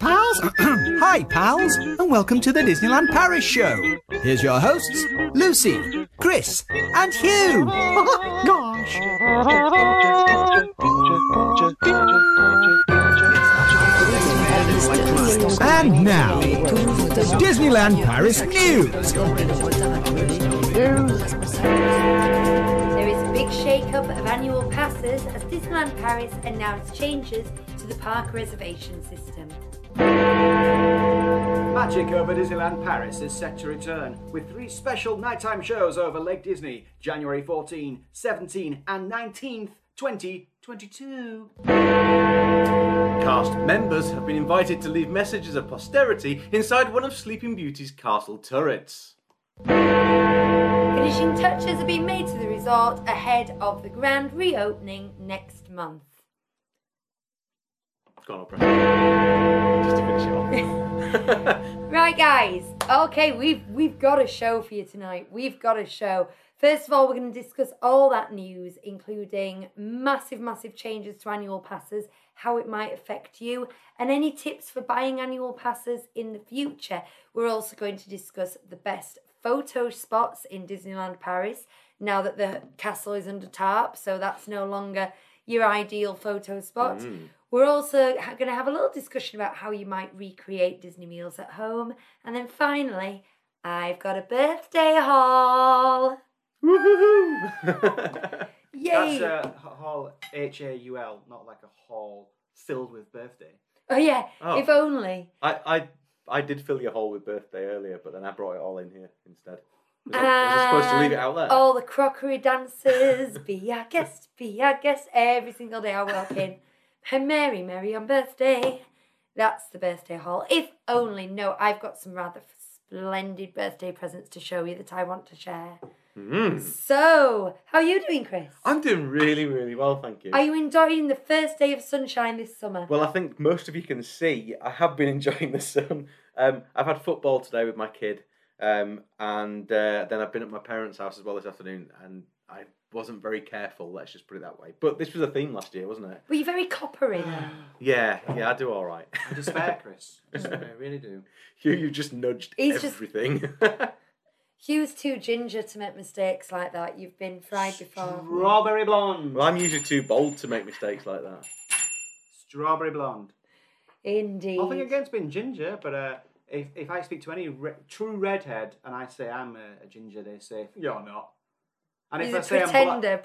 Hi, pals, and welcome to the Disneyland Paris show. Here's your hosts, Lucy, Chris, and Hugh. Gosh. And now, Disneyland Paris news. Big shake-up of annual passes as Disneyland Paris announced changes to the park reservation system. Magic over Disneyland Paris is set to return with three special nighttime shows over Lake Disney, January 14, 17 and 19th, 2022. Cast members have been invited to leave messages of posterity inside one of Sleeping Beauty's castle turrets. Finishing touches have been made to the resort ahead of the grand reopening next month. Go on, Oprah. Just to finish it off. Right, guys. Okay, we've got a show for you tonight. We've got a show. First of all, we're going to discuss all that news, including massive, massive changes to annual passes, how it might affect you, and any tips for buying annual passes in the future. We're also going to discuss the best photo spots in Disneyland Paris now that the castle is under tarp, so that's no longer your ideal photo spot. We're also going to have a little discussion about how you might recreate Disney meals at home. And then finally, I've got a birthday haul. Woohoo! Yay! That's haul, H-A-U-L, not like a haul filled with birthday. Oh yeah, oh. If only. I did fill your hole with birthday earlier, but then I brought it all in here instead. Was I supposed to leave it out there? All the crockery dances, be our guest, every single day I walk in. And Mary, Mary on birthday. That's the birthday haul. If only, no, I've got some rather splendid birthday presents to show you that I want to share. So, how are you doing, Chris? I'm doing really, really well, thank you. Are you enjoying the first day of sunshine this summer? Well, I think most of you can see I have been enjoying the sun. I've had football today with my kid, and then I've been at my parents' house as well this afternoon, and I wasn't very careful, let's just put it that way. But this was a theme last year, wasn't it? Were you very coppery? Yeah, I do all right. I despair, Chris. I despair, I really do. You've just nudged everything. Hugh's too ginger to make mistakes like that. You've been fried before. Strawberry blonde. Well, I'm usually too bold to make mistakes like that. Strawberry blonde. Indeed. Nothing against being ginger, but if I speak to any true redhead and I say I'm a ginger, they say you're not. And if I say pretender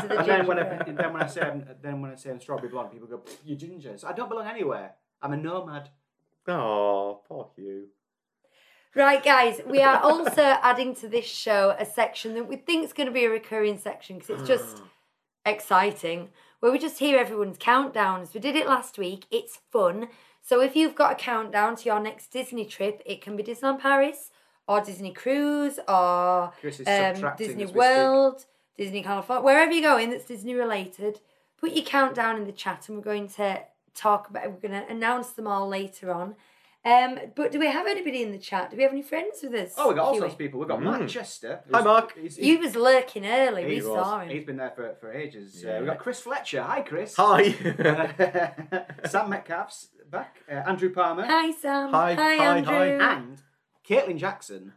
to the ginger. Then when I say I'm strawberry blonde, people go, "You're ginger." So I don't belong anywhere. I'm a nomad. Oh, poor Hugh. Right, guys, we are also adding to this show a section that we think is going to be a recurring section because it's just exciting, where we just hear everyone's countdowns. We did it last week. It's fun. So if you've got a countdown to your next Disney trip, it can be Disneyland Paris or Disney Cruise or Disney World, Disney California, wherever you're going that's Disney related, put your countdown in the chat and we're going to talk about it. We're going to announce them all later on. But do we have anybody in the chat? Do we have any friends with us? Oh, we've got all sorts of people. We've got Manchester. Hi, Mark. He was lurking early. We saw him. He's been there for ages. Yeah. We've got Chris Fletcher. Hi, Chris. Hi. Sam Metcalf's back. Andrew Palmer. Hi, Sam. Hi, Andrew. Hi. And Caitlin Jackson,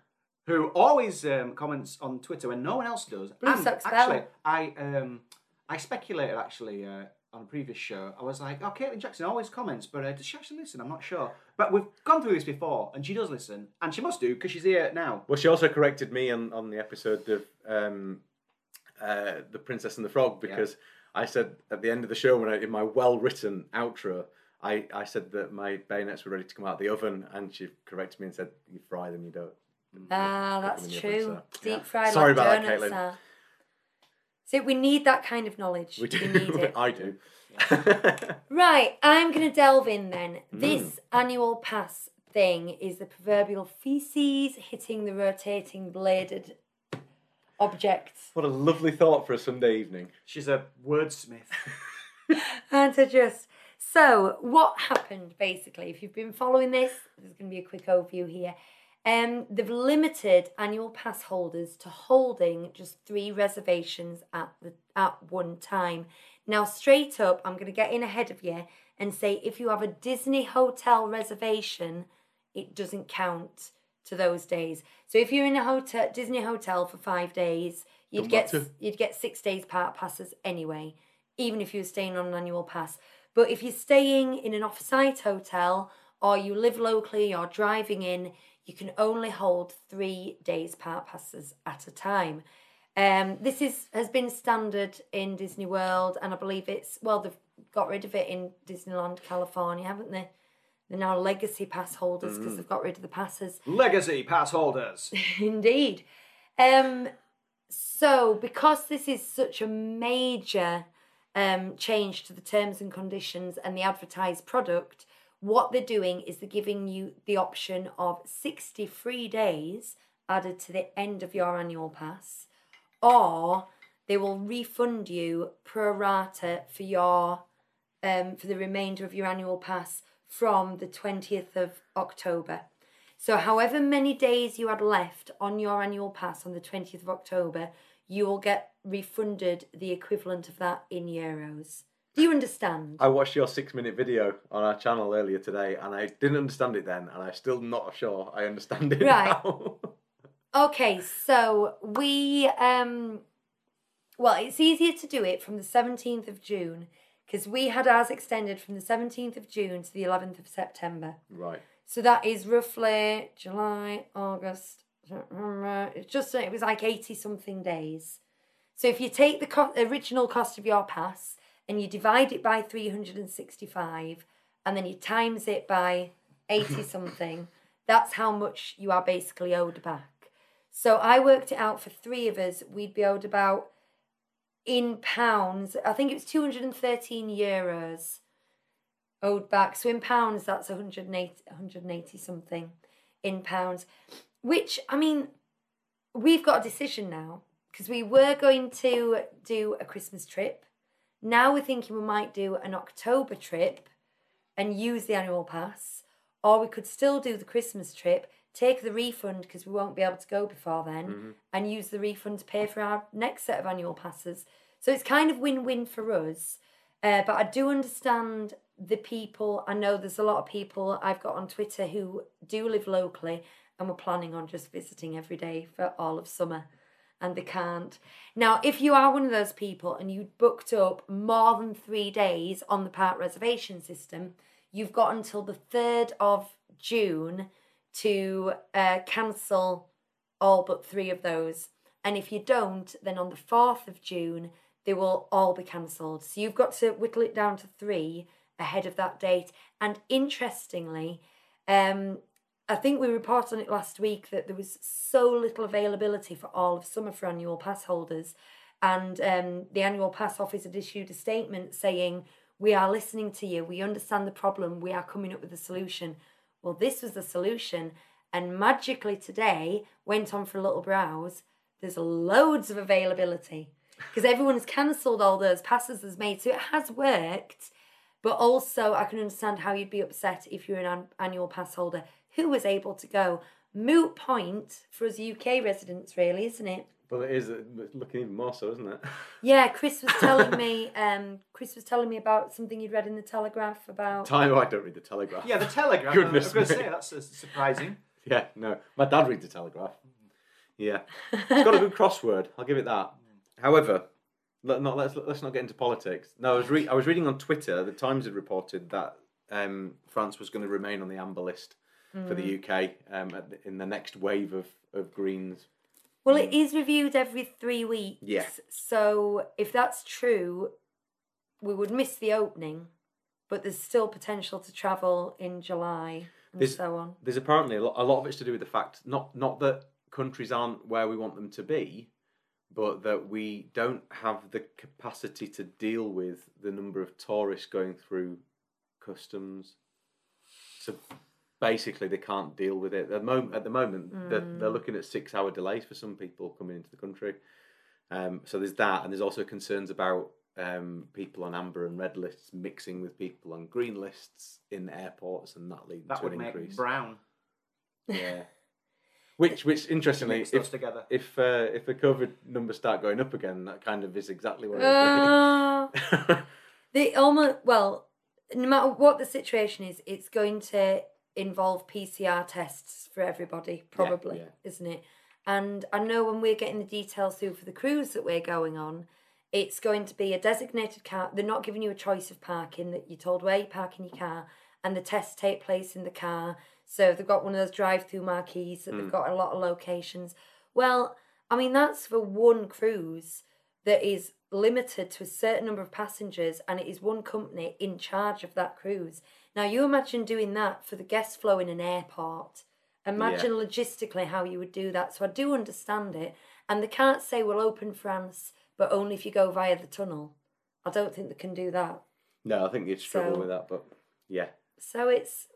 who always comments on Twitter when no one else does. I speculated, actually... on a previous show, I was like, oh, Caitlin Jackson always comments, but does she actually listen? I'm not sure. But we've gone through this before, and she does listen, and she must do, because she's here now. Well, she also corrected me on the episode of The Princess and the Frog, because I said at the end of the show, in my well-written outro, I said that my bayonets were ready to come out of the oven, and she corrected me and said, you fry them, you don't. That's true. Oven, so. Deep fried. Sorry about that, Caitlin. So we need that kind of knowledge. We do. We need it. I do. Right, I'm going to delve in then. This annual pass thing is the proverbial feces hitting the rotating bladed object. What a lovely thought for a Sunday evening. She's a wordsmith. So what happened basically? If you've been following this, there's going to be a quick overview here. They've limited annual pass holders to holding just 3 reservations at one time. Now, straight up, I'm going to get in ahead of you and say if you have a Disney hotel reservation, it doesn't count to those days. So if you're in a hotel, Disney hotel for 5 days, you'd get 6 days park passes anyway, even if you were staying on an annual pass. But if you're staying in an off-site hotel or you live locally or driving in, you can only hold 3 days park passes at a time. This has been standard in Disney World, and I believe it's, well, they've got rid of it in Disneyland California, haven't they? They're now legacy pass holders because they've got rid of the passes. Legacy pass holders. Indeed. So because this is such a major change to the terms and conditions and the advertised product, what they're doing is they're giving you the option of 60 free days added to the end of your annual pass, or they will refund you pro rata for your for the remainder of your annual pass from the 20th of October. So however many days you had left on your annual pass on the 20th of October, you will get refunded the equivalent of that in euros. Do you understand? I watched your 6-minute video on our channel earlier today, and I didn't understand it then, and I'm still not sure I understand it now. Okay, so we... well, it's easier to do it from the 17th of June, because we had ours extended from the 17th of June to the 11th of September. Right. So that is roughly July, August... it was like 80-something days. So if you take the original cost of your pass and you divide it by 365 and then you times it by 80-something, that's how much you are basically owed back. So I worked it out for three of us. We'd be owed about, in pounds, I think it was 213 euros owed back. So in pounds, that's 180-something in pounds. Which, I mean, we've got a decision now, because we were going to do a Christmas trip. Now we're thinking we might do an October trip and use the annual pass, or we could still do the Christmas trip, take the refund, because we won't be able to go before then, and use the refund to pay for our next set of annual passes. So it's kind of win-win for us. But I do understand the people. I know there's a lot of people I've got on Twitter who do live locally, and we're planning on just visiting every day for all of summer, and they can't. Now, if you are one of those people and you booked up more than 3 days on the park reservation system, you've got until the 3rd of June to cancel all but three of those. And if you don't, then on the 4th of June, they will all be cancelled. So you've got to whittle it down to three ahead of that date. And interestingly, I think we reported on it last week that there was so little availability for all of summer for annual pass holders, and the annual pass office had issued a statement saying, "We are listening to you, we understand the problem, we are coming up with a solution." Well, this was the solution, and magically today, went on for a little browse, there's loads of availability, because everyone's cancelled all those passes that's made, so it has worked. But also, I can understand how you'd be upset if you're an annual pass holder who was able to go. Moot point for us UK residents, really, isn't it? Well, it is. It's looking even more so, isn't it? Yeah, Chris was telling me. Chris was telling me about something you'd read in the Telegraph about. Oh, I don't read the Telegraph. Yeah, the Telegraph. Goodness me. I was going to say that's surprising. Yeah, no, my dad reads the Telegraph. Yeah, it's got a good crossword. I'll give it that. However, let's not get into politics. No, I was reading on Twitter. The Times had reported that France was going to remain on the amber list for the UK in the next wave of Greens. Well, it is reviewed every 3 weeks. Yeah. So if that's true, we would miss the opening, but there's still potential to travel in July and so on. There's apparently a lot of it's to do with the fact, not that countries aren't where we want them to be, but that we don't have the capacity to deal with the number of tourists going through customs. So basically, they can't deal with it. At the moment, they're looking at 6-hour delays for some people coming into the country. So there's that, and there's also concerns about people on amber and red lists mixing with people on green lists in airports, and that leads to an increase. That would make brown. Yeah. Which interestingly, if the COVID numbers start going up again, that kind of is exactly what it is. They almost, well, no matter what the situation is, it's going to involve PCR tests for everybody, probably, isn't it? And I know when we're getting the details through for the cruise that we're going on, it's going to be a designated car. They're not giving you a choice of parking, that you're told where you're parking your car, and the tests take place in the car. So they've got one of those drive-through marquees that they've got a lot of locations. Well, I mean, that's for one cruise that is limited to a certain number of passengers, and it is one company in charge of that cruise. Now, you imagine doing that for the guest flow in an airport. Imagine logistically how you would do that. So I do understand it. And they can't say, we'll open France, but only if you go via the tunnel. I don't think they can do that. No, I think you'd struggle with that, but yeah. So it's,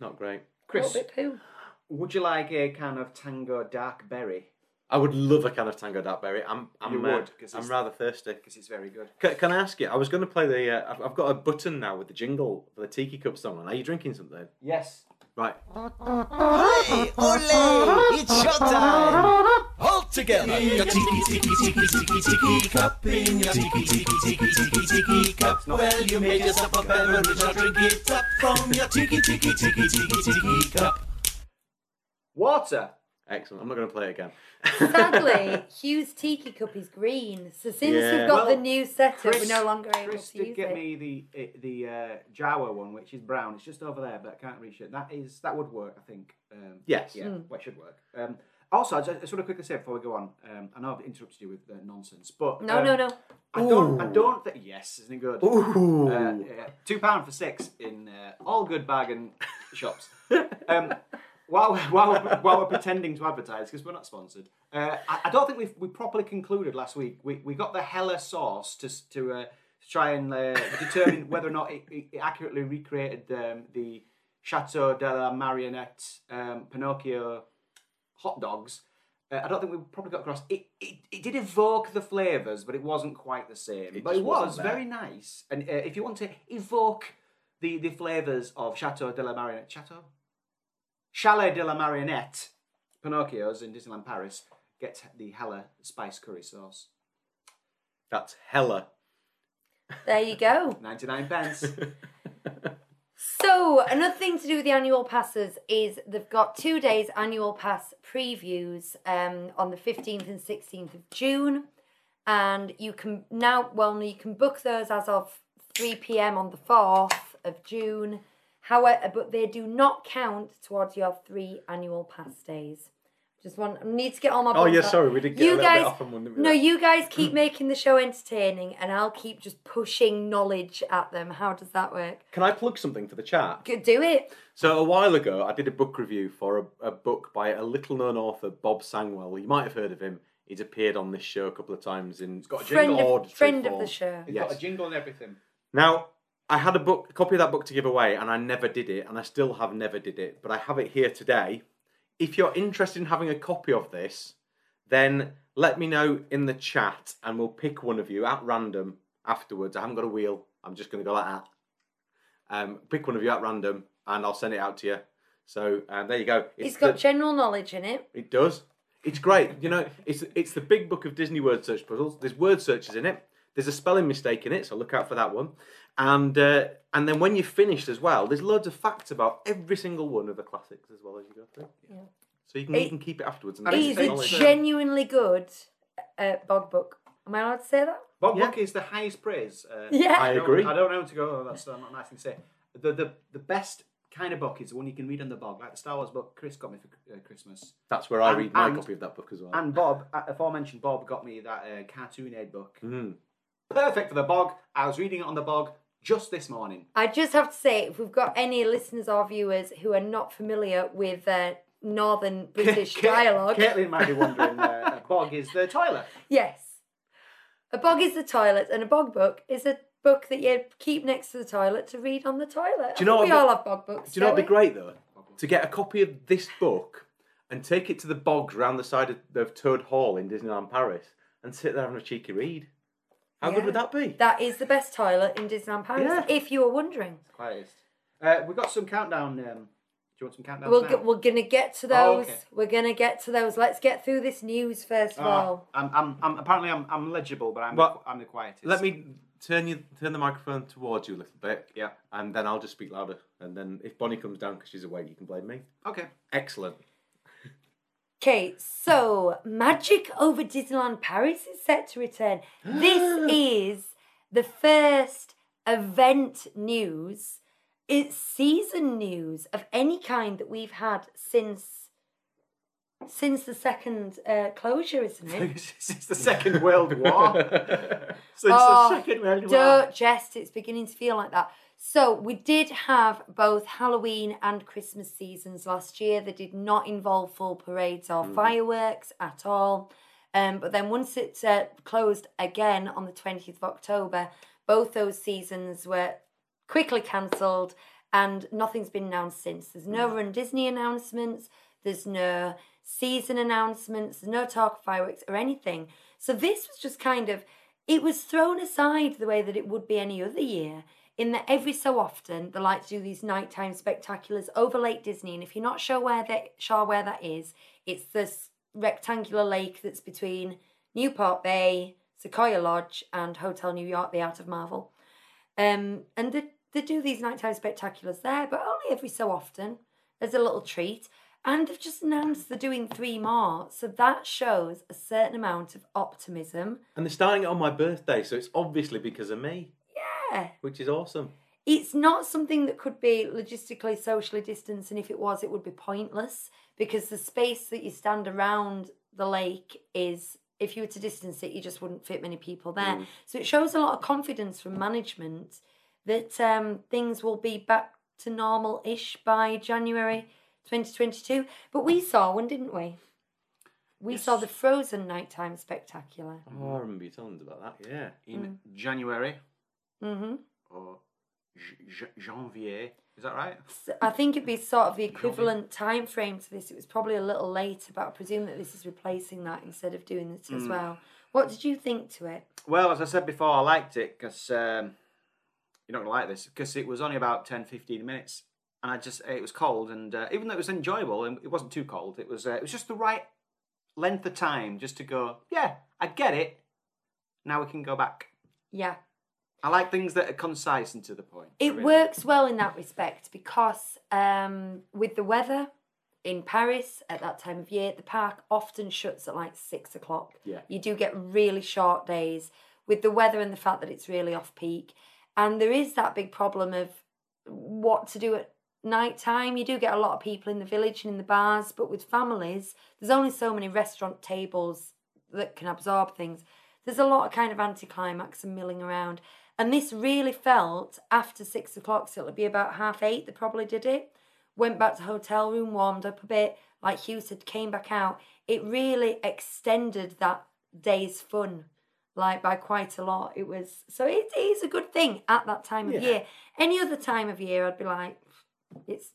not great. Chris, a little bit poo. Would you like a can of Tango Dark Berry? I would love a can of Tango Dark Berry. I'm rather thirsty. Because it's very good. Can I ask you, I was going to play the, I've got a button now with the jingle for the Tiki Cup song on. Are you drinking something? Yes. Right. Ole, ole, it's your time. All together. Your tiki, tiki, tiki, tiki, tiki cup in your tiki, tiki, tiki, tiki, tiki cup. Well, you make yourself a beverage or drink it up from your tiki, tiki, tiki, tiki, tiki cup. Water. Excellent. I'm not going to play it again. Sadly, Hugh's tiki cup is green. So since we've got the new setup, we're no longer able to use it. Chris did get me the Jawa one, which is brown. It's just over there, but I can't reach it. That would work, I think. Yes. Yeah, well, it should work. Also, I just want to quickly say before we go on, I know I've interrupted you with nonsense, but... No. I don't think... Yes, isn't it good? Ooh. £2 for six in all good bargain shops. While we're pretending to advertise, because we're not sponsored, I don't think we properly concluded last week. We got the Hella sauce to try and determine whether or not it accurately recreated the Chateau de la Marionette Pinocchio hot dogs. I don't think we probably got across. It did evoke the flavours, but it wasn't quite the same. But it was very nice. And if you want to evoke the flavours of Chateau de la Marionette... Chalet de la Marionette, Pinocchio's in Disneyland Paris, gets the Hella spice curry sauce. That's Hella. There you go. 99p. So, another thing to do with the annual passes is they've got 2 days annual pass previews on the 15th and 16th of June. And you can now, you can book those as of 3 p.m. on the 4th of June. However, but they do not count towards your 3 annual pass days. I need to get all my... Oh, yeah, sorry, we did get a little bit off on one, didn't we? No, you guys keep making the show entertaining and I'll keep just pushing knowledge at them. How does that work? Can I plug something for the chat? Do it. So a while ago, I did a book review for a book by a little-known author, Bob Sangwell. You might have heard of him. He's appeared on this show a couple of times. He's got a jingle. Friend of the show. He's got a jingle and everything. Now... I had a copy of that book to give away, and I never did it, and I still have never did it, but I have it here today. If you're interested in having a copy of this, then let me know in the chat, and we'll pick one of you at random afterwards. I haven't got a wheel. I'm just going to go like that. Pick one of you at random, and I'll send it out to you. So there you go. It's got general knowledge in it. It does. It's great. You know, it's the big book of Disney word search puzzles. There's word searches in it. There's a spelling mistake in it, so look out for that one. And then when you've finished as well, there's loads of facts about every single one of the classics as well as you go through. Yeah. So you can keep it afterwards. It's a genuinely good bog book. Am I allowed to say that? Bog book is the highest praise. I agree. I don't know to go, that's not nice thing to say. The best kind of book is the one you can read on the bog, like the Star Wars book Chris got me for Christmas. That's where I read my copy of that book as well. And Bob, aforementioned Bob, got me that Cartoon Aid book. Mm. Perfect for the bog. I was reading it on the bog just this morning. I just have to say, if we've got any listeners or viewers who are not familiar with Northern British dialogue... Caitlin might be wondering, a bog is the toilet. Yes. A bog is the toilet, and a bog book is a book that you keep next to the toilet to read on the toilet. We all have bog books. Do you know what would be great, though? To get a copy of this book and take it to the bogs round the side of Toad Hall in Disneyland Paris and sit there having a cheeky read. How good would that be? That is the best toilet in Disneyland Paris, if you were wondering. It's quiet. We've got some countdown. Do you want some countdowns now? We're going to get to those. Oh, okay. We're going to get to those. Let's get through this news first of all. Apparently I'm legible, but I'm the quietest. Let me Turn the microphone towards you a little bit. Yeah. And then I'll just speak louder. And then if Bonnie comes down because she's away, you can blame me. Okay. Excellent. Okay, so Magic over Disneyland Paris is set to return. This is the first event news, it's season news of any kind that we've had since the second closure, isn't it? Since the Second World War. Don't jest, it's beginning to feel like that. So we did have both Halloween and Christmas seasons last year. They did not involve full parades or fireworks at all. But then once it closed again on the 20th of October, both those seasons were quickly cancelled and nothing's been announced since. There's no Run Disney announcements. There's no season announcements. There's no talk of fireworks or anything. So this was just kind of, it was thrown aside the way that it would be any other year, in that every so often they like to do these nighttime spectaculars over Lake Disney, and if you're not sure where that is, it's this rectangular lake that's between Newport Bay, Sequoia Lodge, and Hotel New York, the Art of Marvel. And they do these nighttime spectaculars there, but only every so often as a little treat. And they've just announced they're doing 3 more, so that shows a certain amount of optimism. And they're starting it on my birthday, so it's obviously because of me. Which is awesome. It's not something that could be logistically socially distanced, and if it was, it would be pointless because the space that you stand around the lake is, if you were to distance it, you just wouldn't fit many people there. So it shows a lot of confidence from management that things will be back to normal-ish by January 2022. But we saw one, didn't we? We saw the Frozen Nighttime Spectacular. Oh, I remember you telling us about that, yeah. In January. Or Janvier, is that right? So I think it'd be sort of the equivalent time frame to this. It was probably a little later, but I presume that this is replacing that instead of doing this as well. What did you think to it? Well, as I said before, I liked it because you're not going to like this, because it was only about 10-15 minutes, and it was cold, and even though it was enjoyable and it wasn't too cold, it was just the right length of time just to go, yeah, I get it. Now we can go back. Yeah. I like things that are concise and to the point. It works well in that respect because with the weather in Paris at that time of year, the park often shuts at like 6 o'clock. Yeah. You do get really short days with the weather and the fact that it's really off-peak. And there is that big problem of what to do at night time. You do get a lot of people in the village and in the bars, but with families, there's only so many restaurant tables that can absorb things. There's a lot of kind of anticlimax and milling around. And this really felt after 6 o'clock, so it'll be about 8:30, they probably did it. Went back to hotel room, warmed up a bit, like Hugh said, came back out. It really extended that day's fun, like by quite a lot. It was, so it is a good thing at that time of year. Any other time of year, I'd be like, it's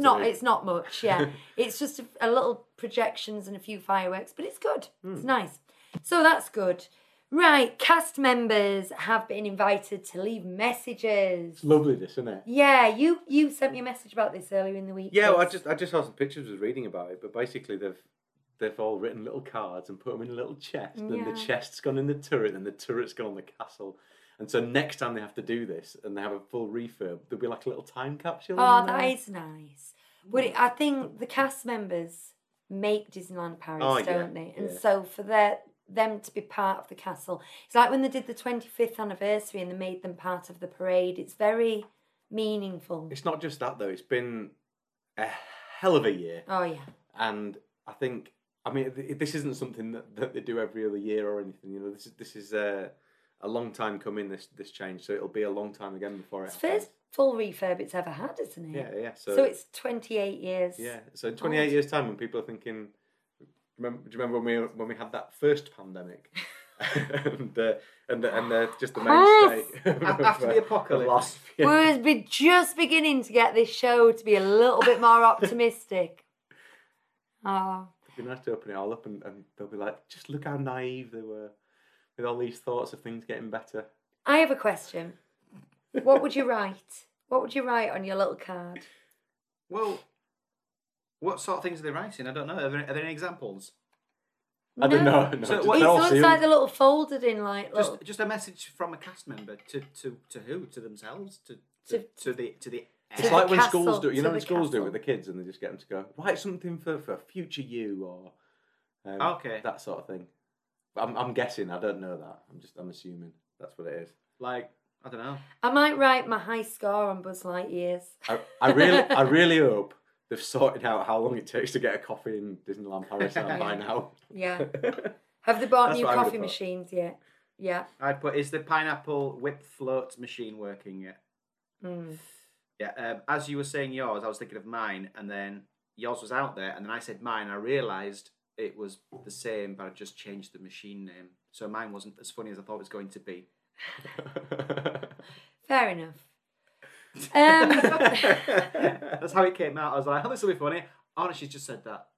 not much, yeah. It's just a little projections and a few fireworks, but it's good. It's nice. So that's good. Right, cast members have been invited to leave messages. It's lovely, this, isn't it? Yeah, you sent me a message about this earlier in the week. Yeah, well, I just saw some pictures, was reading about it, but basically they've all written little cards and put them in a little chest, and the chest's gone in the turret, and the turret's gone on the castle. And so next time they have to do this and they have a full refurb, there'll be like a little time capsule. Oh, that is nice. I think the cast members make Disneyland Paris, don't they? And so for them to be part of the castle. It's like when they did the 25th anniversary and they made them part of the parade. It's very meaningful. It's not just that, though. It's been a hell of a year. Oh, yeah. And I think, I mean, this isn't something that they do every other year or anything. You know, this is a long time coming, this change, so it'll be a long time again before it happens. First full refurb it's ever had, isn't it? Yeah, yeah. So it's 28 years. Yeah, so in 28 years' time when people are thinking... Do you remember when we had that first pandemic, and just the mainstay after the apocalypse? We're just beginning to get this show to be a little bit more optimistic. It'd be nice to open it all up, and they'll be like, just look how naive they were with all these thoughts of things getting better. I have a question. What would you write? What would you write on your little card? Well. What sort of things are they writing? I don't know. Are there any examples? I don't know. No, so it looks like a little folded in, like just a message from a cast member to who? To themselves? To the It's like when schools do, you know, when schools do it with the kids and they just get them to go, write something for future you or that sort of thing. I'm guessing, I don't know that. I'm assuming that's what it is. Like, I don't know. I might write my high score on Buzz Lightyear's. I really hope they've sorted out how long it takes to get a coffee in Disneyland Paris by now. Yeah. Have they bought new coffee machines yet? Yeah. I'd put, is the pineapple whip float machine working yet? Mm. Yeah, as you were saying yours, I was thinking of mine, and then yours was out there, and then I said mine, I realised it was the same, but I just changed the machine name. So mine wasn't as funny as I thought it was going to be. Fair enough. That's how it came out. I was like, oh, this will be funny. Oh, she's just said that.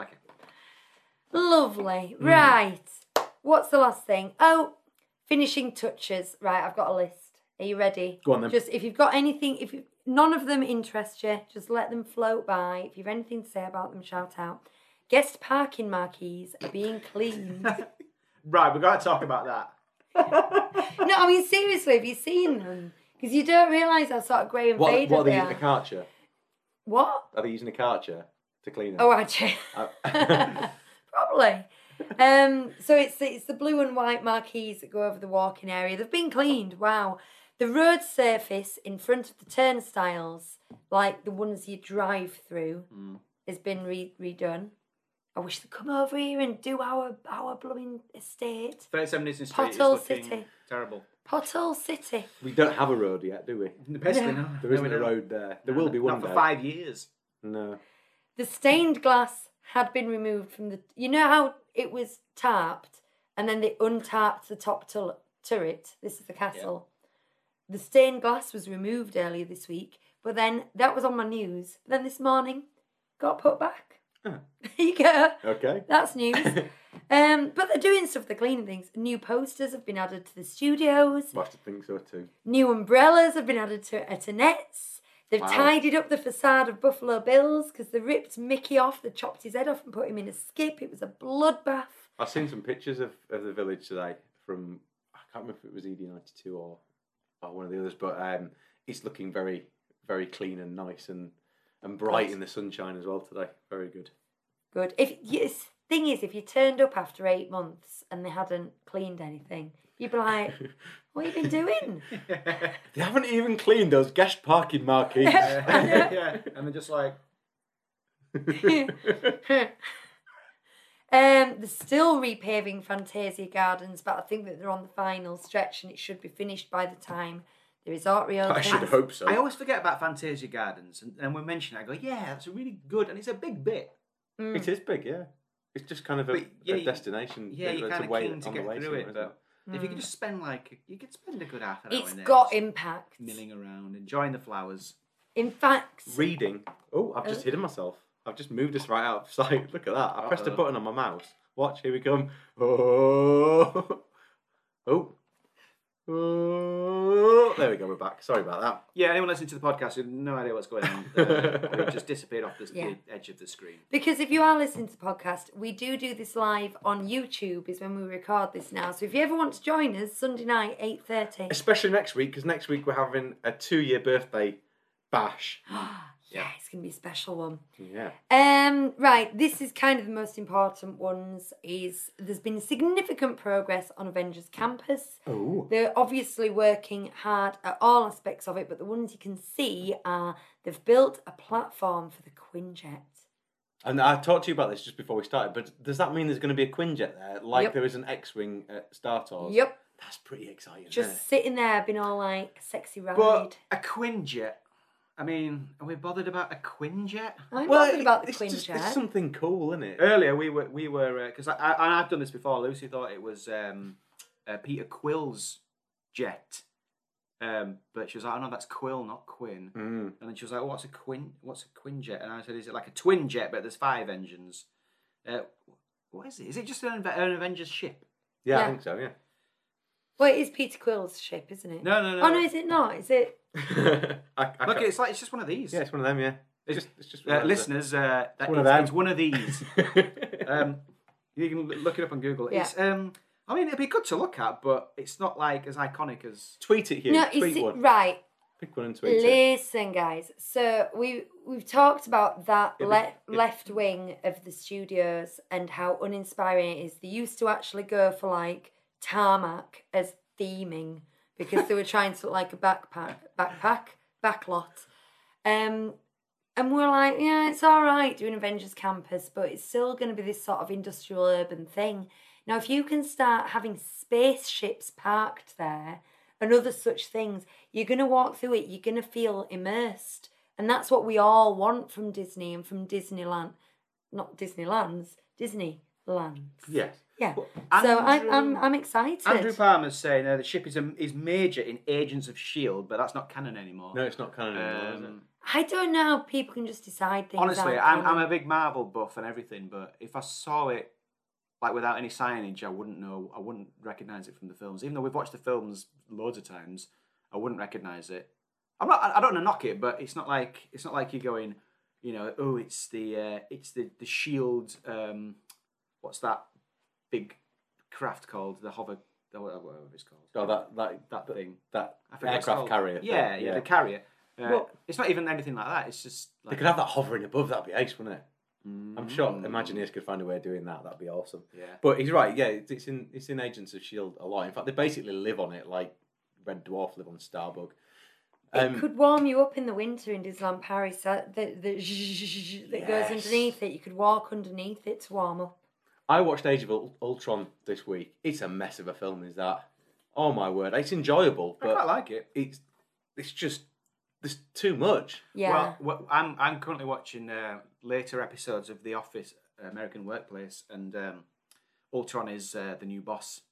Okay. Lovely. Right. What's the last thing? Oh, finishing touches. Right, I've got a list. Are you ready? Go on then. Just if you've got anything, if none of them interest you, just let them float by. If you've anything to say about them, shout out. Guest parking marquees are being cleaned. Right, we've got to talk about that. No, I mean seriously, have you seen them? Because you don't realise how sort of grey and faded they are. What are they using a karcher? What? Are they using a karcher to clean them? Oh, actually, probably. So it's the blue and white marquees that go over the walking area. They've been cleaned. Wow. The road surface in front of the turnstiles, like the ones you drive through, has been redone. I wish they'd come over here and do our blooming estate. 37 Disney Street is looking terrible. Pothole City. We don't have a road yet, do we? Basically, no. There isn't a road there. There will be one day. Not for 5 years. No. The stained glass had been removed from the... You know how it was tarped, and then they untarped the top turret? This is the castle. Yeah. The stained glass was removed earlier this week, but then that was on my news. Then this morning, got put back. Oh. There you go. Okay. That's news. But they're doing stuff, they're cleaning things. New posters have been added to the studios. I have to think so too. New umbrellas have been added to Eternets. They've tidied up the facade of Buffalo Bill's because they ripped Mickey off, they chopped his head off and put him in a skip. It was a bloodbath. I've seen some pictures of the village today from, I can't remember if it was ED92 or one of the others, but it's looking very, very clean and nice and bright in the sunshine as well today. Very good. Good. Thing is, if you turned up after 8 months and they hadn't cleaned anything, you'd be like, what have you been doing? They haven't even cleaned those guest parking marquees. Yeah, and they're just like... They're still repaving Fantasia Gardens, but I think that they're on the final stretch and it should be finished by the time the resort reopens. I should hope so. I always forget about Fantasia Gardens, and when mentioning it, I go, yeah, that's a really good, and it's a big bit. Mm. It is big, yeah. It's just kind of a destination. Yeah, you're kind of keen to get through it, though. If you could just spend you could spend a good half an hour in there. It's got impact. Milling around, enjoying the flowers. In fact... Reading. Oh, I've just hidden myself. I've just moved us right out of sight. Look at that. I pressed a button on my mouse. Watch, here we come. Oh. Oh. Oh. There we go, we're back. Sorry about that. Yeah, anyone listening to the podcast who has no idea what's going on, it just disappeared off the edge of the screen. Because if you are listening to the podcast, we do this live on YouTube is when we record this now. So if you ever want to join us, Sunday night, 8:30. Especially next week, because next week we're having a 2-year birthday bash. Yeah, it's going to be a special one. Yeah. Right, this is kind of the most important ones, is there's been significant progress on Avengers Campus. Oh. They're obviously working hard at all aspects of it, but the ones you can see are they've built a platform for the Quinjet. And I talked to you about this just before we started, but does that mean there's going to be a Quinjet there? Like there is an X-Wing at Star Tours? Yep. That's pretty exciting. Just sitting there being all like, sexy ride. But a Quinjet... I mean, are we bothered about a Quinjet? I'm bothered about the Quinjet. It's something cool, isn't it? Earlier we were because I've done this before. Lucy thought it was Peter Quill's jet, but she was like, "Oh no, that's Quill, not Quinn." Mm. And then she was like, oh, "What's a Quin? What's a Quinjet?" And I said, "Is it like a twin jet, but there's 5 engines? What is it? Is it just an Avengers ship?" Yeah, I think so. Yeah. Well, it is Peter Quill's ship, isn't it? No. Oh no, is it not? Is it? Look, it's just one of these. Yeah, it's one of them. Yeah, it's just one of listeners. It's one of these. You can look it up on Google. Yeah. It's I mean, it'd be good to look at, but it's not like as iconic as. Tweet it here. No, tweet one. Right. Pick one and tweet it. Listen, guys. So we've talked about that left wing of the studios and how uninspiring it is. They used to actually go for like tarmac as theming because they were trying to look like a backlot. And we're like, yeah, it's all right doing Avengers Campus, but it's still going to be this sort of industrial urban thing. Now, if you can start having spaceships parked there and other such things, you're going to walk through it, you're going to feel immersed. And that's what we all want from Disney and from Disneyland. Not Disneylands, Disneylands. Yes. Yeah. Well, Andrew, so I'm excited. Andrew Palmer's saying that the ship is major in Agents of S.H.I.E.L.D., but that's not canon anymore. No, it's not canon anymore, is it? I don't know. People can just decide things. Honestly, I'm a big Marvel buff and everything, but if I saw it like without any signage, I wouldn't know. I wouldn't recognise it from the films. Even though we've watched the films loads of times, I wouldn't recognise it. I don't want to knock it, but it's not like you're going, you know, oh, it's the shield. What's that big craft called? The hover. Whatever it's called. Oh, that thing. That aircraft carrier. Yeah, yeah, the carrier. Well, it's not even anything like that. It's just like, they could have that hovering above. That'd be ace, wouldn't it? Mm. I'm sure Imagineers could find a way of doing that. That'd be awesome. Yeah. But he's right. Yeah, it's in Agents of S.H.I.E.L.D. a lot. In fact, they basically live on it, like Red Dwarf live on Starbug. It could warm you up in the winter in Disneyland Paris. That goes underneath it. You could walk underneath it to warm up. I watched Age of Ultron this week. It's a mess of a film. Is that? Oh my word! It's enjoyable, but I quite like it. It's just. There's too much. Yeah. Well, I'm currently watching later episodes of The Office, American Workplace, and Ultron is the new boss.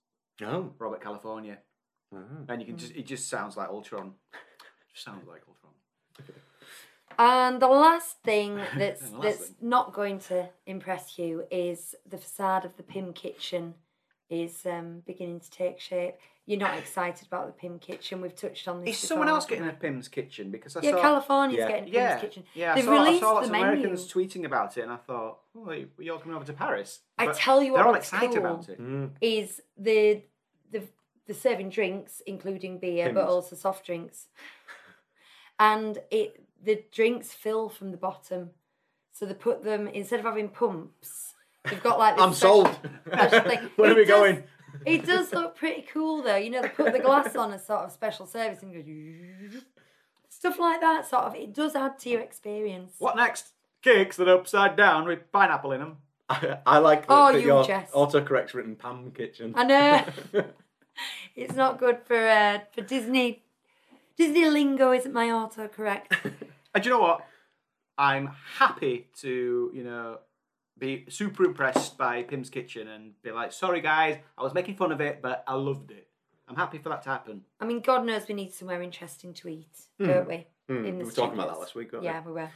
Oh. Robert California. Oh. And you can it just sounds like Ultron. Sounds like Ultron. And the last thing that's not going to impress you is the facade of the Pym's Kitchen is beginning to take shape. You're not excited about the Pym's Kitchen. We've touched on this. Is someone else getting a Pym's Kitchen? Because I saw California's getting a Pym's Kitchen. Yeah, they've I saw lots of Americans tweeting about it, and I thought, oh, we all coming over to Paris. But I tell you what, they're all excited about it. Is the serving drinks, including beer, Pym's, but also soft drinks, and the drinks fill from the bottom, so they put them instead of having pumps. They've got like this. I'm sold. Where are we going? It does look pretty cool, though. You know, they put the glass on as sort of special service and go... Stuff like that, sort of. It does add to your experience. What next? Cakes that are upside down with pineapple in them. I like that your autocorrect's written Pam Kitchen. I know. It's not good for Disney. Disney lingo isn't my autocorrect. And you know what? I'm happy to, you know... be super impressed by Pym's Kitchen and be like, sorry guys, I was making fun of it, but I loved it. I'm happy for that to happen. I mean, God knows we need somewhere interesting to eat, don't we? We were talking about that last week, weren't we? Yeah, we were.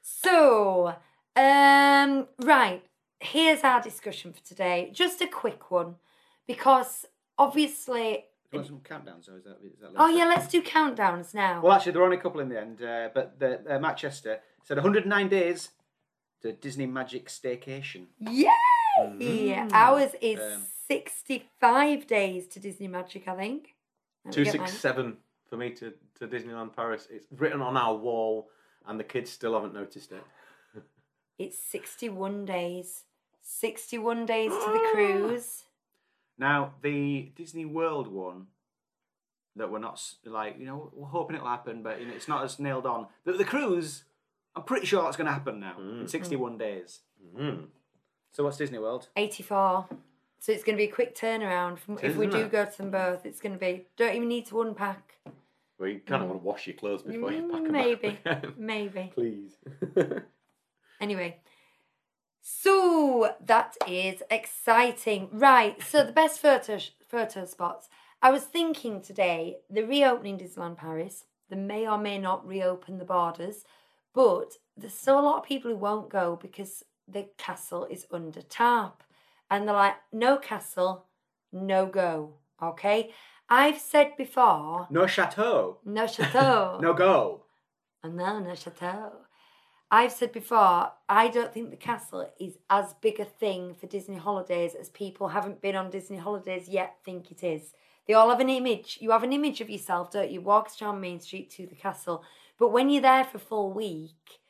So, right, here's our discussion for today. Just a quick one, because obviously... Do you want some countdowns, or is that oh, yeah, let's do countdowns now. Well, actually, there were only a couple in the end, but Matt Chester said 109 days... The Disney Magic Staycation. Yay! Mm. Ours is 65 days to Disney Magic, I think. 267 for me to Disneyland Paris. It's written on our wall, and the kids still haven't noticed it. It's 61 days. 61 days to the cruise. Now, the Disney World one that we're not, like, you know, we're hoping it'll happen, but you know, it's not as nailed on. But the cruise... I'm pretty sure that's going to happen now in 61 days. So what's Disney World? 84. So it's going to be a quick turnaround. If we do go to them both, it's going to be... Don't even need to unpack. Well, you kind of want to wash your clothes before you pack them up. Maybe. Please. Anyway. So that is exciting. Right, so the best photo spots. I was thinking today, the reopening Disneyland Paris, they may or may not reopen the borders... But there's still a lot of people who won't go because the castle is under tarp. And they're like, no castle, no go, okay? I've said before... No chateau. No chateau. No go. Oh, no chateau. I've said before, I don't think the castle is as big a thing for Disney holidays as people haven't been on Disney holidays yet think it is. They all have an image. You have an image of yourself, don't you? Walks down Main Street to the castle. But when you're there for a full week,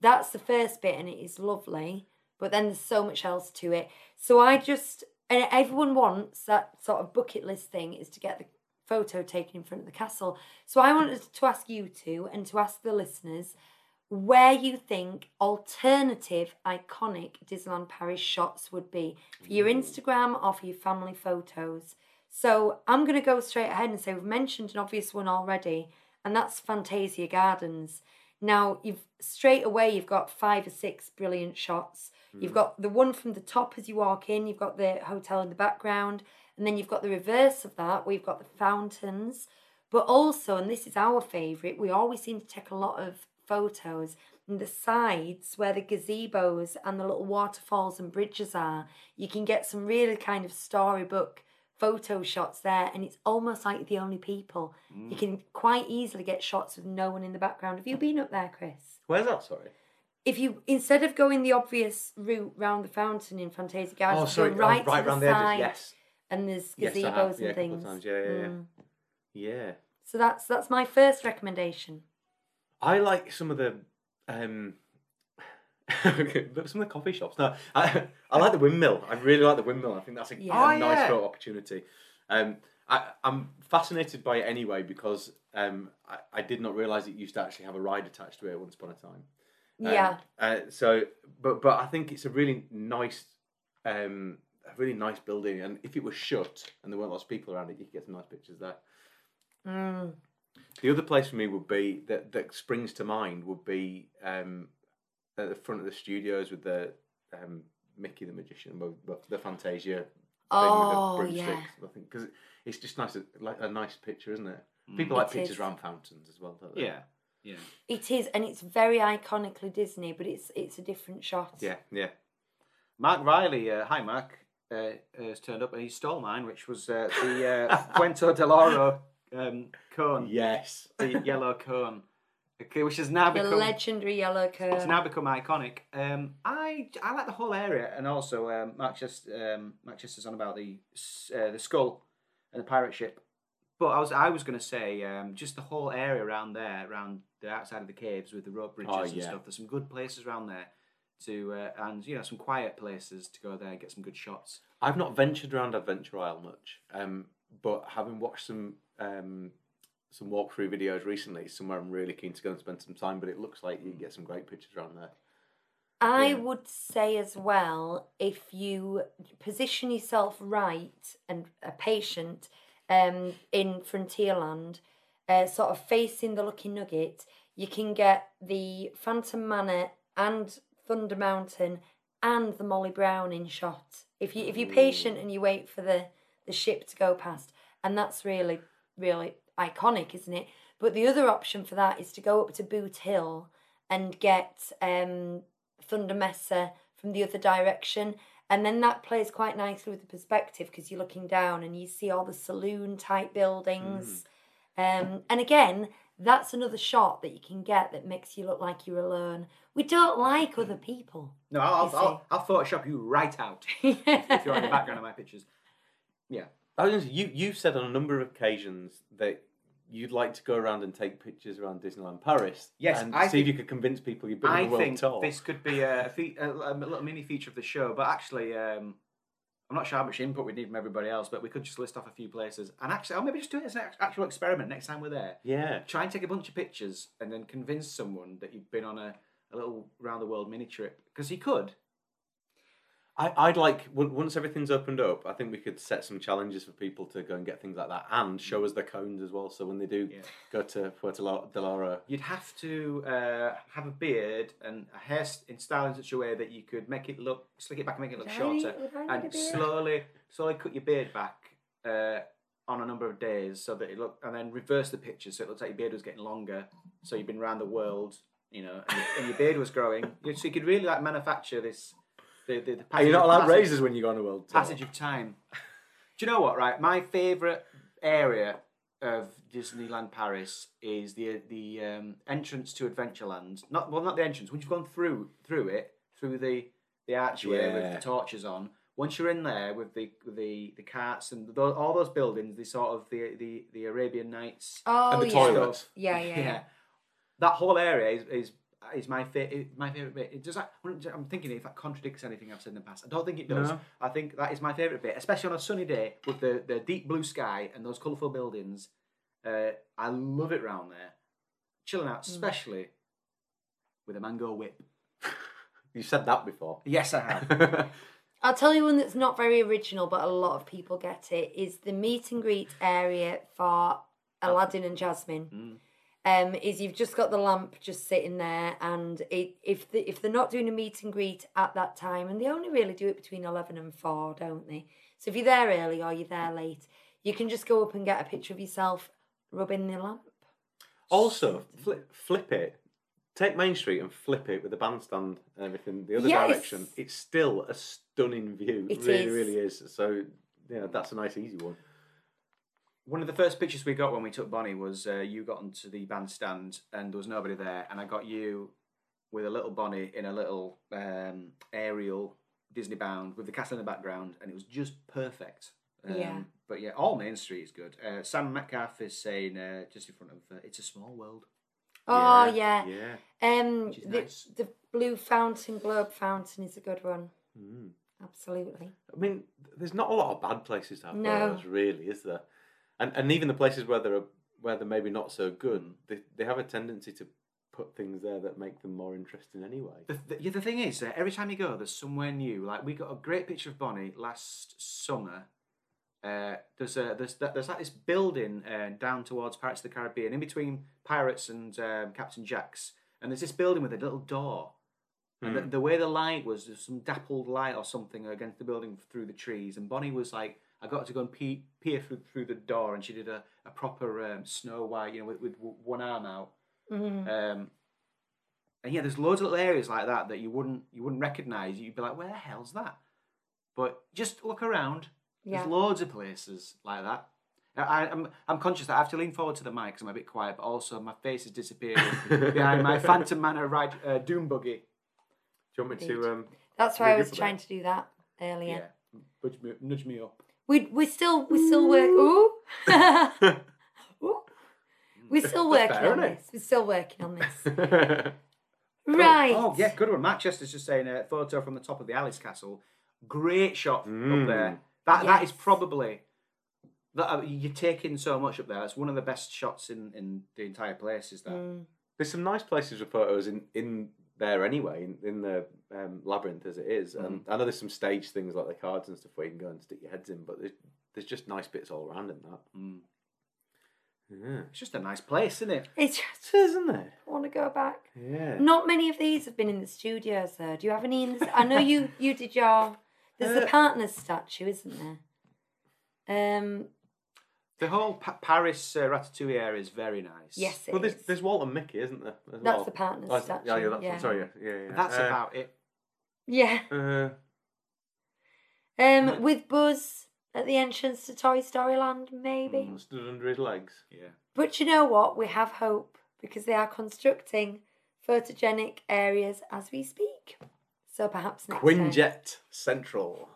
that's the first bit and it is lovely. But then there's so much else to it. So I just, and everyone wants that sort of bucket list thing is to get the photo taken in front of the castle. So I wanted to ask you two and to ask the listeners where you think alternative, iconic Disneyland Paris shots would be for your Instagram or for your family photos. So I'm going to go straight ahead and say we've mentioned an obvious one already, and that's Fantasia Gardens. Now, you've got 5 or 6 brilliant shots. You've got the one from the top as you walk in, you've got the hotel in the background, and then you've got the reverse of that where you've got the fountains. But also, and this is our favourite, we always seem to take a lot of photos, and the sides where the gazebos and the little waterfalls and bridges are, you can get some really kind of storybook photo shots there, and it's almost like the only people. You can quite easily get shots with no one in the background. Have you been up there, Chris? Where's that, sorry? If you, instead of going the obvious route round the fountain in Fantasia Gardens, right round the edges, yes. And there's gazebos and things. A couple of times. Yeah. So that's my first recommendation. I like some of the coffee shops. No, I like the windmill. I really like the windmill. I think that's a nice photo opportunity. I'm fascinated by it anyway because I did not realise it used to actually have a ride attached to it once upon a time. So, but I think it's a really nice, building. And if it was shut and there weren't lots of people around it, you could get some nice pictures there. The other place for me would be that springs to mind would be at the front of the studios with the Mickey the Magician, the Fantasia thing with the broomsticks. I think because it's just nice, like a nice picture, isn't it? People like pictures around fountains as well, don't they? Yeah. It is, and it's very iconically Disney, but it's a different shot. Yeah. Mark Riley, hi Mark, has turned up and he stole mine, which was the Cuento del Oro cone. Yes. The yellow cone. Okay, which has now become... The legendary yellow cone. It's now become iconic. I like the whole area, and also Mark Chester's on about the skull and the pirate ship. But I was going to say just the whole area around there, around the outside of the caves with the rope bridges and stuff. There's some good places around there to and some quiet places to go there and get some good shots. I've not ventured around Adventure Isle much, but having watched some walkthrough videos recently, it's somewhere I'm really keen to go and spend some time. But it looks like you can get some great pictures around there. I would say as well, if you position yourself right and are patient. In Frontierland, sort of facing the Lucky Nugget, you can get the Phantom Manor and Thunder Mountain and the Molly Brown in shot. If you're patient and you wait for the ship to go past, and that's really, really iconic, isn't it? But the other option for that is to go up to Boot Hill and get Thunder Mesa from the other direction. And then that plays quite nicely with the perspective because you're looking down and you see all the saloon-type buildings. And again, that's another shot that you can get that makes you look like you're alone. We don't like other people. No, I'll Photoshop you right out if you're in the background of my pictures. Yeah. You've said on a number of occasions that you'd like to go around and take pictures around Disneyland Paris. Yes, and see if you could convince people you've been on a world tour. I think this could be a little mini feature of the show, but actually, I'm not sure how much input we'd need from everybody else, but we could just list off a few places. And actually, I'll maybe just do it as an actual experiment next time we're there. Yeah. Try and take a bunch of pictures and then convince someone that you've been on a little round-the-world mini trip. Because you could. I'd like, once everything's opened up, I think we could set some challenges for people to go and get things like that and show us the cones as well. So when they do go to Puerto del Oro, you'd have to have a beard and a hair in style in such a way that you could make it look, slick it back and make it look shorter. And slowly cut your beard back on a number of days so that it looked, and then reverse the picture so it looks like your beard was getting longer. So you've been around the world, and your beard was growing. So you could really manufacture this. The passage, are you not allowed razors when you go on a world tour? Passage of time. Do you know what, right? My favourite area of Disneyland Paris is the entrance to Adventureland. Not the entrance. Once you've gone through the archway with the torches on. Once you're in there with the carts and all those buildings, the Arabian Nights and the toilets. Yeah. That whole area is my favorite bit. It does. I'm thinking if that contradicts anything I've said in the past. I don't think it does. No. I think that is my favorite bit, especially on a sunny day with the deep blue sky and those colorful buildings. I love it round there, chilling out, especially with a mango whip. You said that before. Yes, I have. I'll tell you one that's not very original, but a lot of people get it, is the meet and greet area for Aladdin and Jasmine. Mm. Is you've just got the lamp just sitting there, and if they're not doing a meet and greet at that time, and they only really do it between 11 and 4, don't they? So if you're there early or you're there late, you can just go up and get a picture of yourself rubbing the lamp. Also, flip it. Take Main Street and flip it with the bandstand and everything the other direction. It's still a stunning view. It really is. So, yeah, that's a nice, easy one. One of the first pictures we got when we took Bonnie was you got onto the bandstand and there was nobody there. And I got you with a little Bonnie in a little aerial Disney bound with the castle in the background. And it was just perfect. But, yeah, all Main Street is good. Sam Metcalf is saying just in front of It's a Small World. Oh yeah. Nice. The blue fountain, globe fountain is a good one. Mm. Absolutely. I mean, there's not a lot of bad places to have photos, really, is there? And even the places where they're maybe not so good, they have a tendency to put things there that make them more interesting anyway. The thing is, every time you go, there's somewhere new. Like we got a great picture of Bonnie last summer. There's like this building down towards Pirates of the Caribbean, in between Pirates and Captain Jack's, and there's this building with a little door, and the way the light was, there's some dappled light or something against the building through the trees, and Bonnie was like, I got to go and peer through the door, and she did a proper Snow White, you know, with one arm out. Mm-hmm. And yeah, there's loads of little areas like that you wouldn't recognise. You'd be like, where the hell's that? But just look around. Yeah. There's loads of places like that. I'm conscious that I have to lean forward to the mic because I'm a bit quiet, but also my face is disappearing behind my Phantom Manor ride doom buggy. Do you want me to... That's why I was trying to do that earlier. Yeah, nudge me up. We still work... Ooh! Ooh. We're still working on this. Right. Oh, yeah, good one. Matt Chester's just saying a photo from the top of the Alice Castle. Great shot up there. That is probably you're taking so much up there. It's one of the best shots in the entire place. Is that there's some nice places with photos in there anyway, in the labyrinth as it is. And I know there's some stage things like the cards and stuff where you can go and stick your heads in, but there's just nice bits all around in that. Mm. Yeah. It's just a nice place, isn't it? It just is, isn't it? I want to go back. Yeah. Not many of these have been in the studios though. Do you have any? I know you did your. There's the partners statue, isn't there? The whole Paris Ratatouille area is very nice. Yes, it is. Well, there's Walt and Mickey, isn't there? That's the partners statue. Yeah, that's one. Sorry, yeah. That's about it. Yeah. With Buzz at the entrance to Toy Story Land, maybe. Stood under his legs. Yeah. But you know what? We have hope because they are constructing photogenic areas as we speak. So perhaps next Quinjet Central.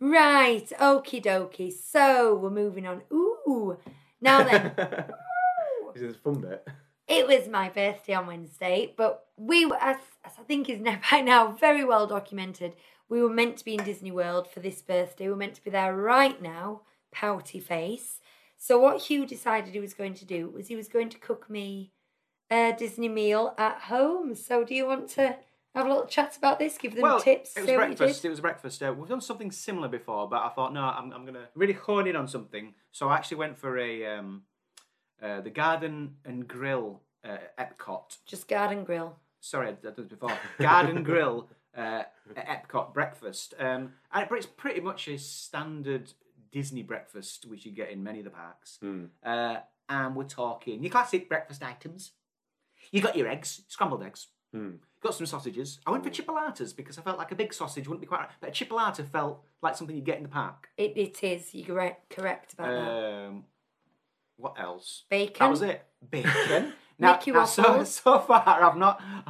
Right, okie dokie. So we're moving on. Ooh, now then. Ooh. This is a fun bit. It was my birthday on Wednesday, but we were, as I think is by now very well documented, we were meant to be in Disney World for this birthday. We were meant to be there right now, pouty face. So what Hugh decided he was going to do was he was going to cook me a Disney meal at home. So do you want to... have a little chat about this, give them tips. It was breakfast. We've done something similar before, but I thought, no, I'm going to really hone in on something. So I actually went for the Garden and Grill Epcot. Just Garden Grill. Sorry, I've done this before. Garden Grill Epcot breakfast. And it's pretty much a standard Disney breakfast, which you get in many of the parks. Mm. And we're talking your classic breakfast items. You got your eggs, scrambled eggs. Mm. Got some sausages. I went for chipolatas because I felt like a big sausage wouldn't be quite right. But a chipolata felt like something you get in the park. It is. You're correct about that. What else? Bacon. That was it. Bacon. Now so far I'm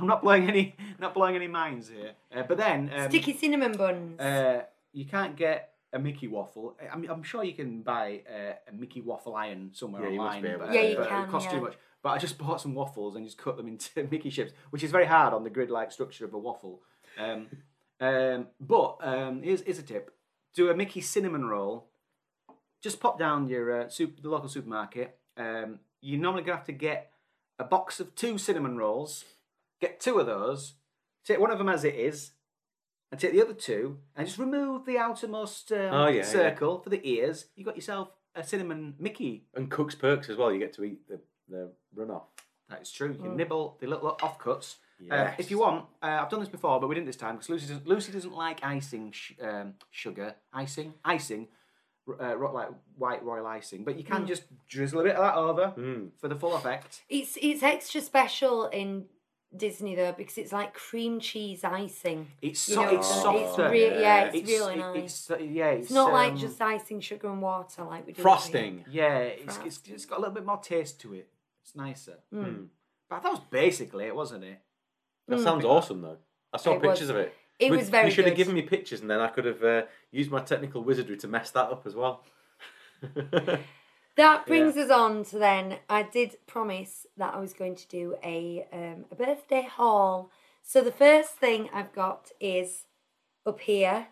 not blowing any minds here. But then sticky cinnamon buns. You can't get a Mickey waffle. I'm sure you can buy a Mickey waffle iron somewhere online. But it costs too much. But I just bought some waffles and just cut them into Mickey shapes, which is very hard on the grid-like structure of a waffle. Here's a tip: do a Mickey cinnamon roll. Just pop down your the local supermarket. You're normally gonna have to get a box of 2 cinnamon rolls. Get 2 of those. Take one of them as it is, and take the other 2, and just remove the outermost circle for the ears. You got yourself a cinnamon Mickey. And Cook's Perks as well. You get to eat the runoff. That is true. You can nibble the little offcuts. Yes. If you want, I've done this before, but we didn't this time because Lucy doesn't like icing sugar. Icing. Like white royal icing, but you can just drizzle a bit of that over for the full effect. It's extra special in Disney though because it's like cream cheese icing. It's softer. It's really nice. It's not like just icing sugar and water like we do. Frosting. Yeah, it's got a little bit more taste to it. It's nicer. But that was basically it, wasn't it? That sounds awesome though. I saw pictures of it. It was very good. You should have given me pictures and then I could have used my technical wizardry to mess that up as well. That brings us on to then, I did promise that I was going to do a birthday haul. So the first thing I've got is up here.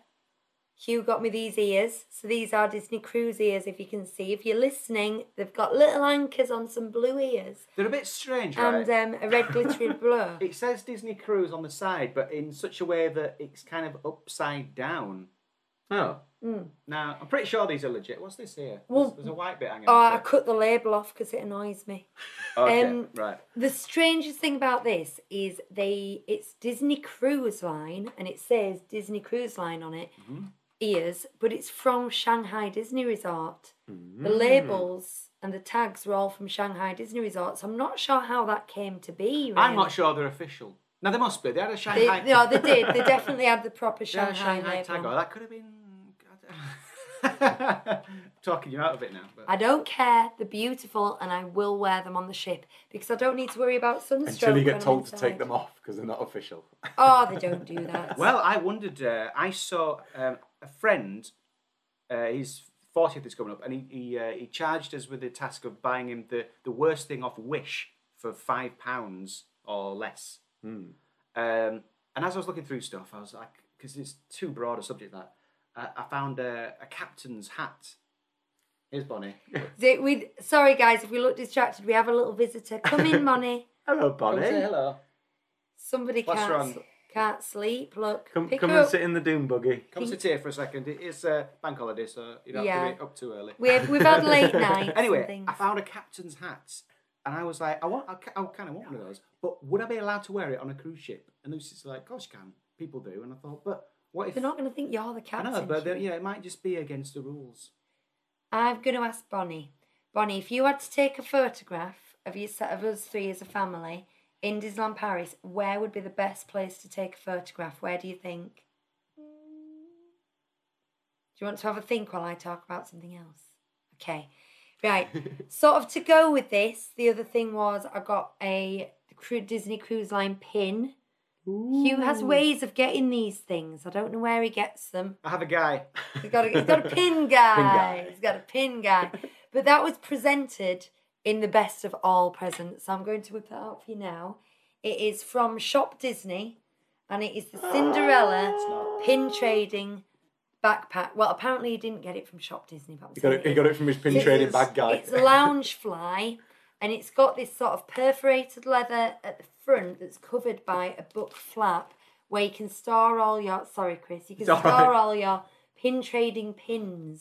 Hugh got me these ears. So these are Disney Cruise ears, if you can see. If you're listening, they've got little anchors on some blue ears. They're a bit strange, right? And a red glittery blur. It says Disney Cruise on the side, but in such a way that it's kind of upside down. Oh. Mm. Now, I'm pretty sure these are legit. What's this here? Well, there's a white bit hanging on. I cut the label off because it annoys me. Okay, right. The strangest thing about this is it's Disney Cruise Line, and it says Disney Cruise Line on it. Mm-hmm. Ears, but it's from Shanghai Disney Resort. Mm. The labels and the tags were all from Shanghai Disney Resort, so I'm not sure how that came to be. Really. I'm not sure they're official. No, they must be. They had a Shanghai... they did. They definitely had the proper Shanghai tag. Oh, that could have been... Talking you out of it now. But... I don't care. They're beautiful, and I will wear them on the ship because I don't need to worry about sunstroke. Until you get told to take them off because they're not official. Oh, they don't do that. Well, I wondered... I saw... a friend, his 40th is coming up, and he charged us with the task of buying him the worst thing off Wish for £5 or less. Mm. And as I was looking through stuff, I was like, because it's too broad a subject that, I found a captain's hat. Here's Bonnie. Sorry guys, if we look distracted, we have a little visitor. Come in, Bonnie. Hello, Bonnie. Come say hello. Somebody can't... What's wrong? Can't sleep, look. Come and sit in the doom buggy. Come sit here for a second. It is a bank holiday, so you don't have to be up too early. We've had late nights. Anyway, I found a captain's hat, and I was like, I kind of want one of those, but would I be allowed to wear it on a cruise ship? And Lucy's like, of course you can. People do. And I thought, but what if... They're not going to think you're the captain. I know, but it might just be against the rules. I'm going to ask Bonnie. Bonnie, if you had to take a photograph of us three as a family... in Disneyland Paris, where would be the best place to take a photograph? Where do you think? Do you want to have a think while I talk about something else? Okay. Right. Sort of to go with this, the other thing was I got a Disney Cruise Line pin. Ooh. Hugh has ways of getting these things. I don't know where he gets them. I have a guy. He's got a pin guy. He's got a pin guy. But that was presented... in the best of all presents. I'm going to whip that out for you now. It is from Shop Disney, and it is the Cinderella pin trading backpack. Well, apparently he didn't get it from Shop Disney. But he got it from his pin trading bag guy. It's Loungefly, and it's got this sort of perforated leather at the front that's covered by a book flap where you can store all your... Sorry, Chris. You can store all your pin trading pins.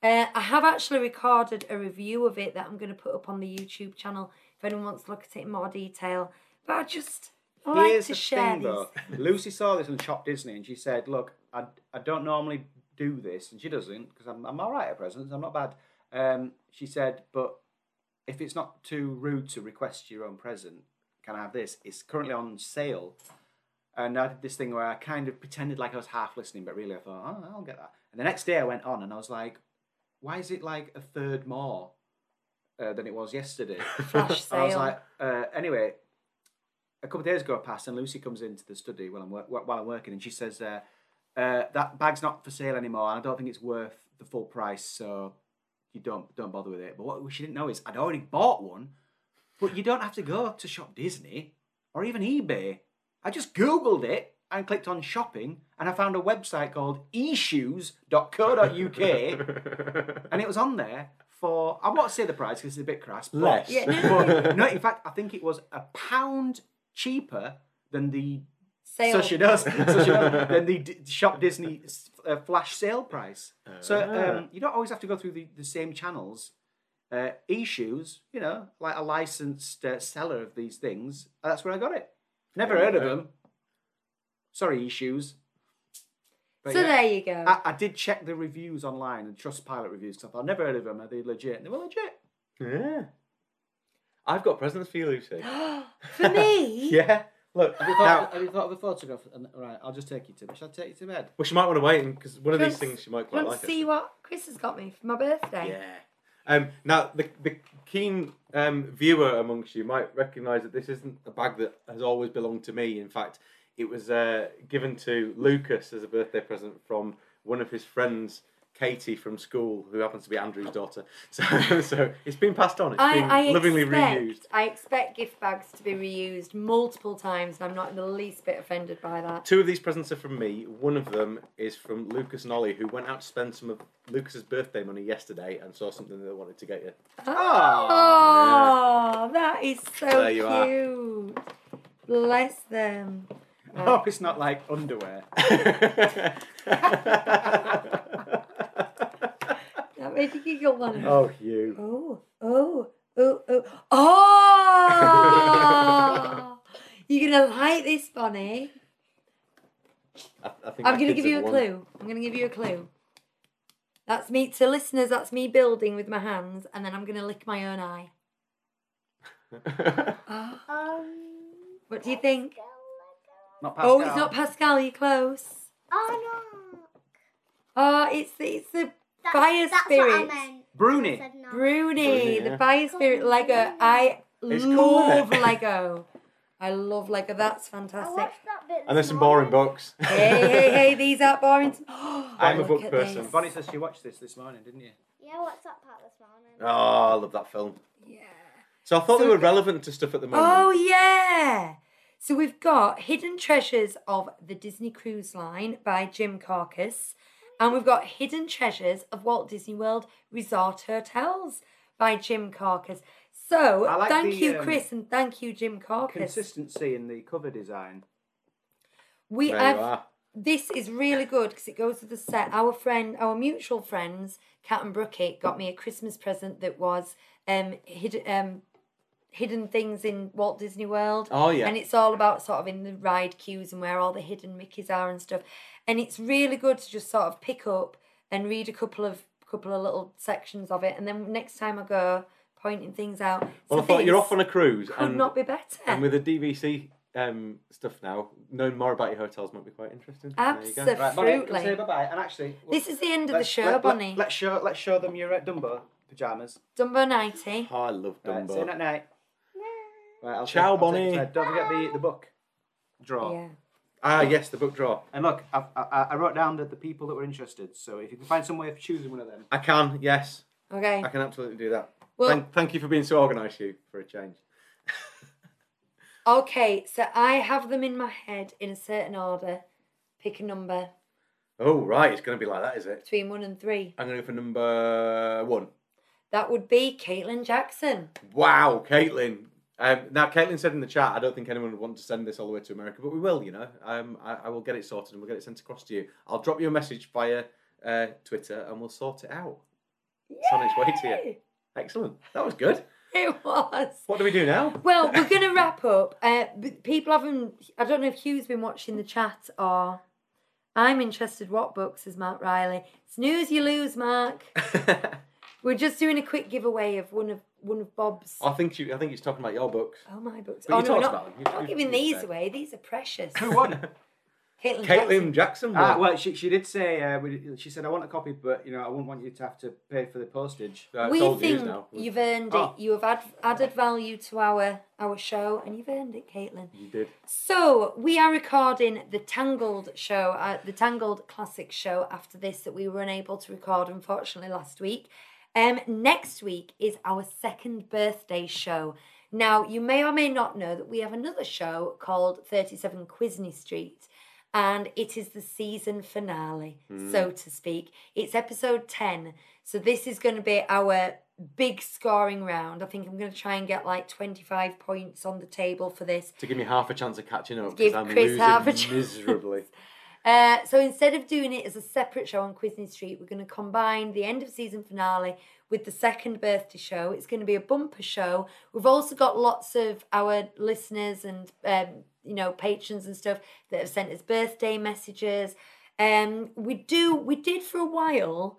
I have actually recorded a review of it that I'm going to put up on the YouTube channel if anyone wants to look at it in more detail. But I like to share these. Here's the thing, though. Lucy saw this on Shop Disney and she said, look, I don't normally do this. And she doesn't, because I'm all right at presents. I'm not bad. She said, but if it's not too rude to request your own present, can I have this? It's currently on sale. And I did this thing where I kind of pretended like I was half listening, but really I thought, oh, I'll get that. And the next day I went on and I was like, why is it like a third more? than it was yesterday. Flash sale. I was like, anyway, a couple of days go past and Lucy comes into the study while I'm working, and she says, that bag's not for sale anymore, and I don't think it's worth the full price, so you don't bother with it. But what she didn't know is I'd already bought one, but you don't have to go to Shop Disney or even eBay. I just Googled it and clicked on shopping, and I found a website called eshoes.co.uk, and it was on there for, I won't say the price because it's a bit crass, but less. Yeah, but, no, in fact, I think it was £1 cheaper than the sale. Than the Shop Disney flash sale price. So you don't always have to go through the same channels. Eshoes, you know, like a licensed seller of these things. That's where I got it. Never heard of them. Sorry, Eshoes. So yeah, there you go. I did check the reviews online and Trustpilot reviews because I thought, I've never heard of them. Are they legit? And they were legit. Yeah. I've got presents for you, Lucy. For me? Yeah. Look, have you thought of a photograph? Right, I'll just take you to bed. Shall I take you to bed? Well, she might want to wait because one of these things she might quite like. Let's see what Chris has got me for my birthday. Yeah. Now, the keen viewer amongst you might recognise that this isn't a bag that has always belonged to me. In fact, it was given to Lucas as a birthday present from one of his friends, Katie, from school, who happens to be Andrew's daughter. So it's been passed on. It's been lovingly reused. I expect gift bags to be reused multiple times, and I'm not in the least bit offended by that. Two of these presents are from me. One of them is from Lucas and Ollie, who went out to spend some of Lucas's birthday money yesterday and saw something they wanted to get you. Oh, yeah. That is so there you cute. Are. Bless them. I hope it's not like underwear. That made you giggle, man. Oh, you. Oh! You're going to like this, Bonnie. I think I'm going to give you a clue. I'm going to give you a clue. That's me, to listeners, that's me building with my hands, and then I'm going to lick my own eye. Oh. What do you think? Not Pascal. Oh, it's not Pascal. You're close. Oh no. Oh, it's the fire spirit. That's what I meant. Bruni. I no. Bruni, yeah. The fire spirit Lego. I love Lego. I love Lego. That's fantastic. I watched that bit. And there's some boring books. Hey, these aren't boring. I'm a book person. This. Bonnie says she watched this morning, didn't you? Yeah, I watched that part this morning. Oh, I love that film. Yeah. So I thought they were relevant to stuff at the moment. Oh yeah. So we've got Hidden Treasures of the Disney Cruise Line by Jim Carcass. And we've got Hidden Treasures of Walt Disney World Resort Hotels by Jim Carcass. So like thank you, Chris, and thank you, Jim Carcass. Consistency in the cover design. This is really good because it goes with the set. Our mutual friends, Kat and Brookie, got me a Christmas present that was hidden things in Walt Disney World. Oh, yeah. And it's all about sort of in the ride queues and where all the hidden Mickeys are and stuff. And it's really good to just sort of pick up and read a couple of little sections of it. And then next time I go pointing things out. Well, I thought you're off on a cruise. Could not be better. And with the DVC stuff now, knowing more about your hotels might be quite interesting. Absolutely. There you go. Right, Bonnie, come say bye-bye. And actually... Well, this is the end of the show, Bonnie. Let's show them your Dumbo pyjamas. Dumbo nighty. Oh, I love Dumbo. Right, see you at night. Right, Ciao, Bonnie. Don't forget the book draw. Yeah. Ah, yes, the book draw. And look, I wrote down the people that were interested. So if you can find some way of choosing one of them. I can, yes. Okay. I can absolutely do that. Well, thank you for being so organised, Hugh, for a change. Okay, so I have them in my head in a certain order. Pick a number. Oh, right. It's going to be like that, is it? Between 1 and 3. I'm going to go for number 1. That would be Caitlin Jackson. Wow, Caitlin. Now, Caitlin said in the chat, I don't think anyone would want to send this all the way to America, but we will, you know. I will get it sorted and we'll get it sent across to you. I'll drop you a message via Twitter and we'll sort it out. Yay! It's on its way to you. Excellent. That was good. It was. What do we do now? Well, we're going to wrap up. People haven't... I don't know if Hugh's been watching the chat or... I'm interested what book, says Mark Riley. Snooze, you lose, Mark. We're just doing a quick giveaway of one of Bob's. I think he's talking about your books. Oh, my books. But you talked about them. I'm not giving these away. These are precious. Who won? Caitlin Jackson. Well, she did say, she said, I want a copy, but, you know, I wouldn't want you to have to pay for the postage. We think you've earned it. You have added value to our show, and you've earned it, Caitlin. You did. So, we are recording the Tangled show, the Tangled Classic show after this that we were unable to record, unfortunately, last week. Next week is our second birthday show. Now, you may or may not know that we have another show called 37 Quisney Street. And it is the season finale, so to speak. It's episode 10. So this is going to be our big scoring round. I think I'm going to try and get like 25 points on the table for this. To give me half a chance of catching up, because I'm losing miserably. So instead of doing it as a separate show on Quisney Street, we're going to combine the end of season finale with the second birthday show. It's going to be a bumper show. We've also got lots of our listeners and you know, patrons and stuff that have sent us birthday messages. We did for a while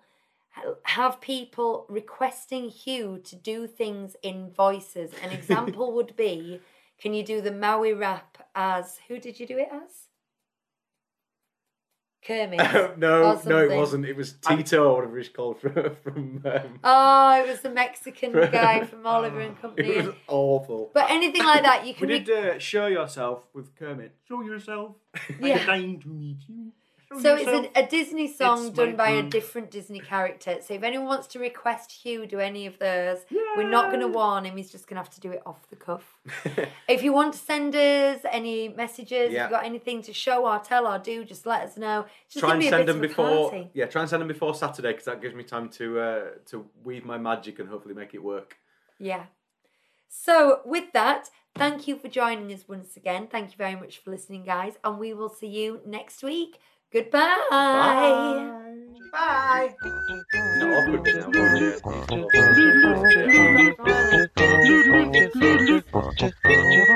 have people requesting Hugh to do things in voices. An example would be, can you do the Maui rap as, who did you do it as? Kermit. No, it wasn't. It was Tito, or whatever he's called from it was the Mexican guy from Oliver and Company. It was awful. But anything like that, you can. We did show yourself with Kermit. Show yourself. Yeah. I'm dying to meet you. So it's a Disney song done by a different Disney character. So if anyone wants to request Hugh do any of those, we're not going to warn him. He's just going to have to do it off the cuff. If you want to send us any messages, if you've got anything to show or tell or do, just let us know. It's just going to be a bit of a party. Yeah, try and send them before Saturday, because that gives me time to weave my magic and hopefully make it work. Yeah. So with that, thank you for joining us once again. Thank you very much for listening, guys. And we will see you next week. Goodbye. Bye. Bye.